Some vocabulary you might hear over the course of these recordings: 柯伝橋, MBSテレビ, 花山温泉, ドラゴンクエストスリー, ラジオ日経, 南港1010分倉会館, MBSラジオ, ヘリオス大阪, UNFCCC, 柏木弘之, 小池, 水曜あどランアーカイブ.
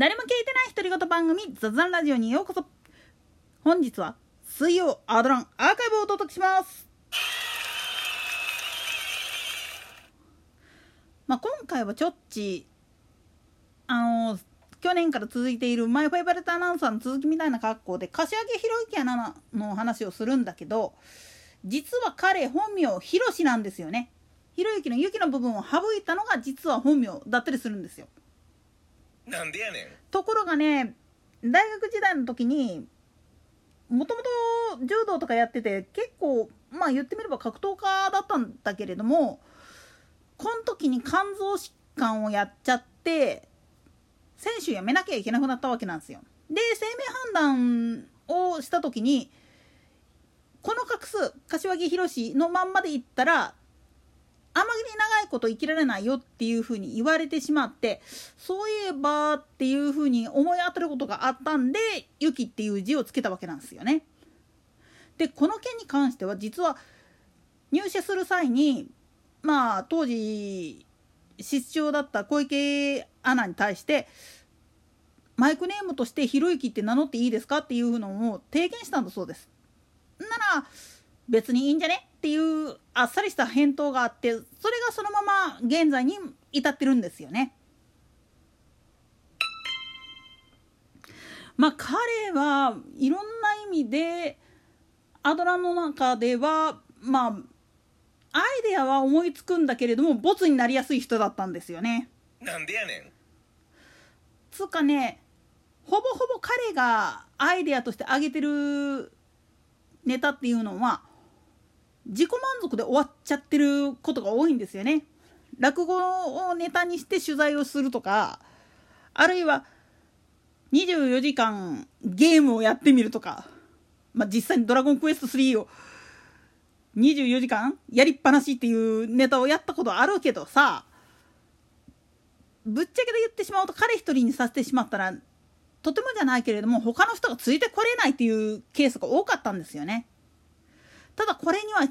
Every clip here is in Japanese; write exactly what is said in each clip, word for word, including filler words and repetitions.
誰も聞いてない独り言番組雑談ラジオにようこそ。本日は水曜アドランアーカイブをお届けします。まあ、今回はちょっちあのー、去年から続いているマイフェイバレットアナウンサーの続きみたいな格好で柏木弘之アナの話をするんだけど、実は彼本名ひろしなんですよね。ひろゆきのゆきの部分を省いたのが実は本名だったりするんですよ。なんでやねん。ところがね、大学時代の時にもともと柔道とかやってて、結構まあ言ってみれば格闘家だったんだけれども、この時に肝臓疾患をやっちゃって選手辞めなきゃいけなくなったわけなんですよ。で、生命判断をした時にこの画数柏木弘のまんまでいったらあまり長いこと生きられないよっていうふうに言われてしまって、そういえばっていうふうに思い当たることがあったんで、ゆきっていう字をつけたわけなんですよね。で、この件に関しては実は入社する際に、まあ当時室長だった小池アナに対してマイクネームとしてひろゆきって名乗っていいですかっていうのを提言したんだそうです。なら別にいいんじゃねっていうあっさりした返答があって、それがそのまま現在に至ってるんですよね。まあ彼はいろんな意味でアドランの中ではまあアイデアは思いつくんだけれどもボツになりやすい人だったんですよね。なんでやねん。つうかね、ほぼほぼ彼がアイデアとして挙げてるネタっていうのは自己満足で終わっちゃってることが多いんですよね。落語をネタにして取材をするとか、あるいはにじゅうよじかんゲームをやってみるとか、まあ、実際にドラゴンクエストスリーをにじゅうよじかんやりっぱなしっていうネタをやったことあるけどさ、ぶっちゃけで言ってしまうと彼一人にさせてしまったらとてもじゃないけれども他の人がついてこれないっていうケースが多かったんですよね。ただこれには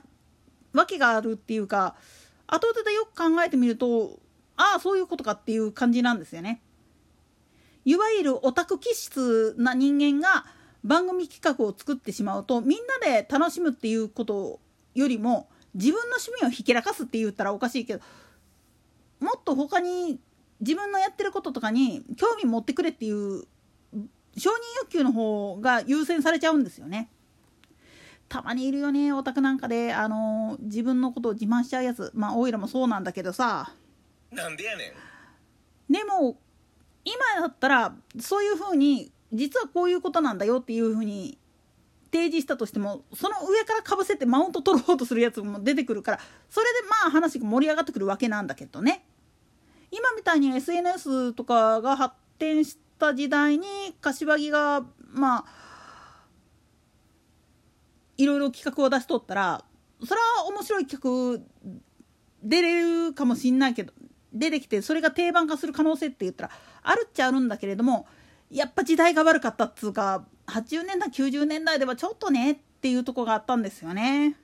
訳があるっていうか、後々でよく考えてみると、ああそういうことかっていう感じなんですよね。いわゆるオタク気質な人間が番組企画を作ってしまうと、みんなで楽しむっていうことよりも自分の趣味をひけらかすって言ったらおかしいけど、もっと他に自分のやってることとかに興味持ってくれっていう承認欲求の方が優先されちゃうんですよね。たまにいるよね、オタクなんかであの自分のことを自慢しちゃうやつ。まあオイラもそうなんだけどさ。なんでやねん。でも今だったらそういう風に実はこういうことなんだよっていう風に提示したとしても、その上からかぶせてマウント取ろうとするやつも出てくるから、それでまあ話が盛り上がってくるわけなんだけどね。今みたいに エスエヌエス とかが発展した時代に柏木がまあいろいろ企画を出しとったら、それは面白い企画出れるかもしんないけど、出てきてそれが定番化する可能性って言ったらあるっちゃあるんだけれども、やっぱ時代が悪かったっつうか、はちじゅうねんだいきゅうじゅうねんだいではちょっとねっていうとこがあったんですよね。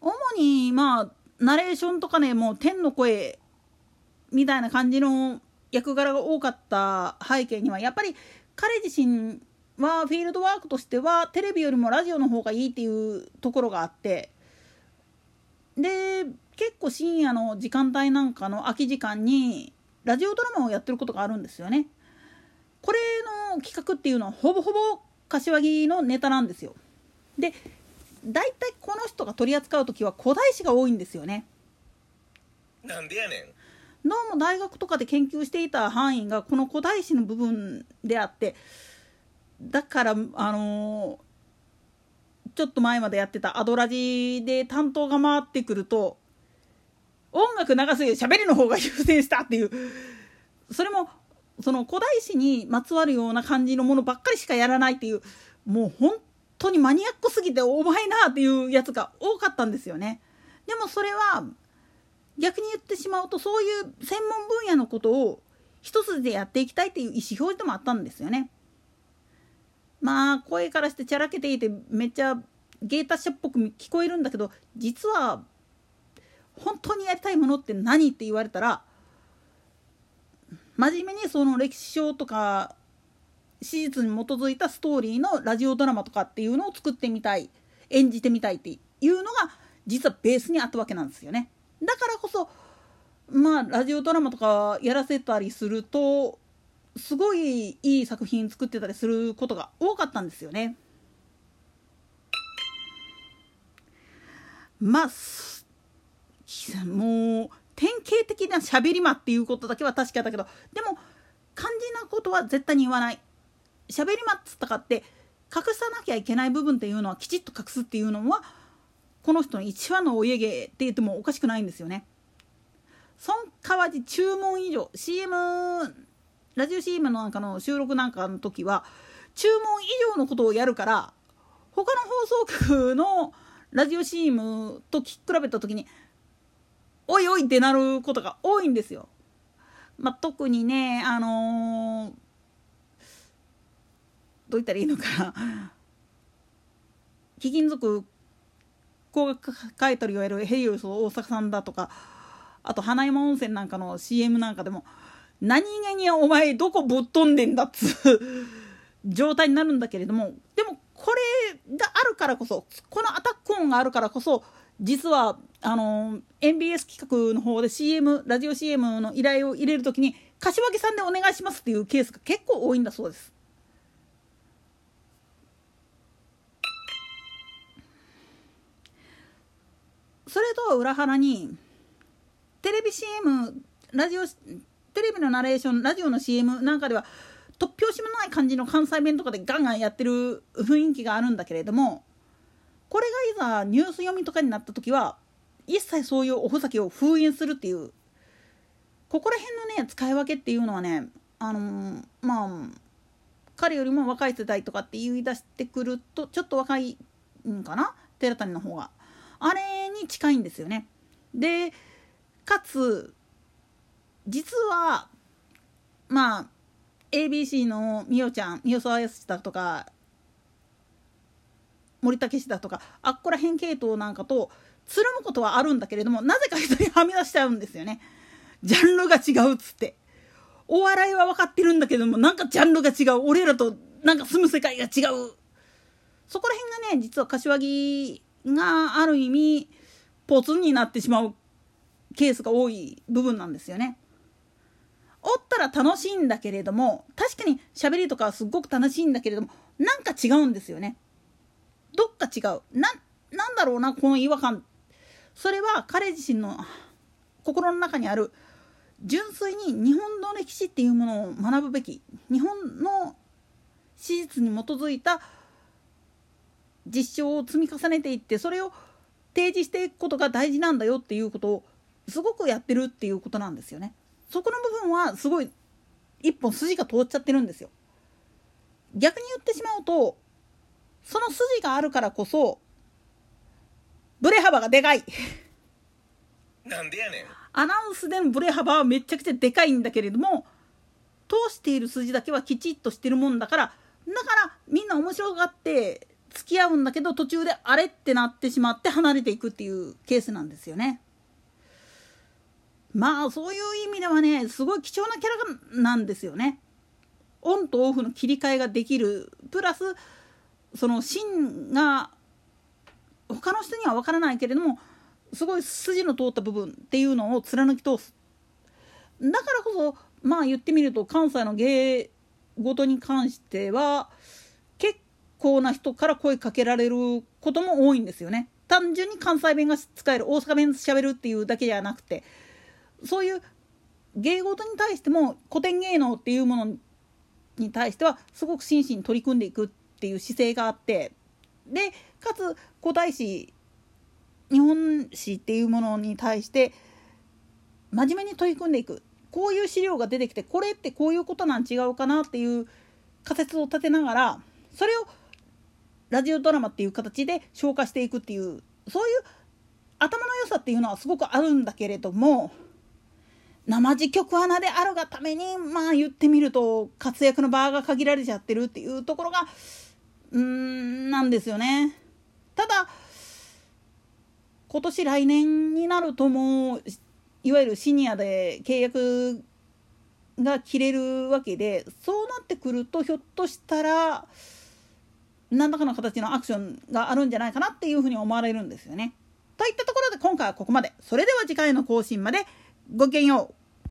主にまあナレーションとかね、もう天の声みたいな感じの役柄が多かった背景には、やっぱり彼自身はフィールドワークとしてはテレビよりもラジオの方がいいっていうところがあって、で結構深夜の時間帯なんかの空き時間にラジオドラマをやってることがあるんですよね。これの企画っていうのはほぼほぼ柏木のネタなんですよ。でだいたいこの人が取り扱うときは古代史が多いんですよね。なんでやねん。どうも大学とかで研究していた範囲がこの古代史の部分であって、だからあのー、ちょっと前までやってたアドラジで担当が回ってくると、音楽流すより喋りの方が優先したっていう、それもその古代史にまつわるような感じのものばっかりしかやらないっていう、もう本当本当にマニアックすぎてお前なっていうやつが多かったんですよね。でもそれは逆に言ってしまうと、そういう専門分野のことを一筋でやっていきたいっていう意思表示でもあったんですよね。まあ声からしてちゃらけていてめっちゃ芸達者っぽく聞こえるんだけど、実は本当にやりたいものって何って言われたら、真面目にその歴史書とか史実に基づいたストーリーのラジオドラマとかっていうのを作ってみたい、演じてみたいっていうのが実はベースにあったわけなんですよね。だからこそまあラジオドラマとかやらせたりするとすごいいい作品作ってたりすることが多かったんですよね。まあもう典型的な喋り魔っていうことだけは確かだけど、でも肝心なことは絶対に言わない。喋り魔っつったかって隠さなきゃいけない部分っていうのはきちっと隠すっていうのはこの人の一番のお家芸って言ってもおかしくないんですよね。孫川寺注文以上 シーエム ラジオ シーエム のなんかの収録なんかの時は注文以上のことをやるから、他の放送局のラジオ シーエム と聞き比べた時においおいってなることが多いんですよ。まあ、特にねあのー、どう言ったらいいのかな、貴金属高額買い取りをやるヘリオス大阪さんだとか、あと花山温泉なんかの シーエム なんかでも何気にお前どこぶっ飛んでんだっつ状態になるんだけれども、でもこれがあるからこそ、このアタック音があるからこそ、実はあの エムビーエス 企画の方で シーエム ラジオ シーエム の依頼を入れるときに柏木さんでお願いしますっていうケースが結構多いんだそうです。それとは裏腹にテレビ シーエム ラジオテレビのナレーションラジオの シーエム なんかでは突拍子もない感じの関西弁とかでガンガンやってる雰囲気があるんだけれども、これがいざニュース読みとかになった時は一切そういうおふざけを封印するっていう、ここら辺のね使い分けっていうのはね、あのー、まあ彼よりも若い世代とかって言い出してくるとちょっと若いんかな、寺谷の方があれに近いんですよね。でかつ実はまあ エービーシー のみよちゃん、みよそあやすだとか森田けしだとかあっこら辺系統なんかとつるむことはあるんだけれども、なぜか人にはみ出しちゃうんですよね。ジャンルが違うっつってお笑いは分かってるんだけども、なんかジャンルが違う、俺らとなんか住む世界が違う、そこら辺がね実は柏木がある意味ポツンになってしまうケースが多い部分なんですよね。おったら楽しいんだけれども、確かに喋りとかはすっごく楽しいんだけれども、なんか違うんですよね。どっか違う な, なんだろうなこの違和感、それは彼自身の心の中にある純粋に日本の歴史っていうものを学ぶべき、日本の史実に基づいた実証を積み重ねていってそれを提示していくことが大事なんだよっていうことをすごくやってるっていうことなんですよね。そこの部分はすごい一本筋が通っちゃってるんですよ。逆に言ってしまうとその筋があるからこそブレ幅がでかいなんでやねん。アナウンスでのブレ幅はめちゃくちゃでかいんだけれども、通している筋だけはきちっとしてるもんだから、だからみんな面白がって付き合うんだけど、途中であれってなってしまって離れていくっていうケースなんですよね。まあそういう意味ではねすごい貴重なキャラなんですよね。オンとオフの切り替えができる、プラスその芯が他の人には分からないけれどもすごい筋の通った部分っていうのを貫き通す。だからこそまあ言ってみると関西の芸事に関しては結構な人から声かけられることも多いんですよね。単純に関西弁が使える、大阪弁喋るっていうだけじゃなくて、そういう芸事に対しても古典芸能っていうものに対してはすごく真摯に取り組んでいくっていう姿勢があって、でかつ古代史日本史っていうものに対して真面目に取り組んでいく、こういう資料が出てきてこれってこういうことなん違うかなっていう仮説を立てながら、それをラジオドラマっていう形で消化していくっていう、そういう頭の良さっていうのはすごくあるんだけれども、生地局アナであるがためにまあ言ってみると活躍の場が限られちゃってるっていうところがうーんなんですよね。ただ今年来年になるともういわゆるシニアで契約が切れるわけで、そうなってくるとひょっとしたら何らかの形のアクションがあるんじゃないかなっていうふうに思われるんですよね。といったところで今回はここまで。それでは次回の更新までごきげんよう。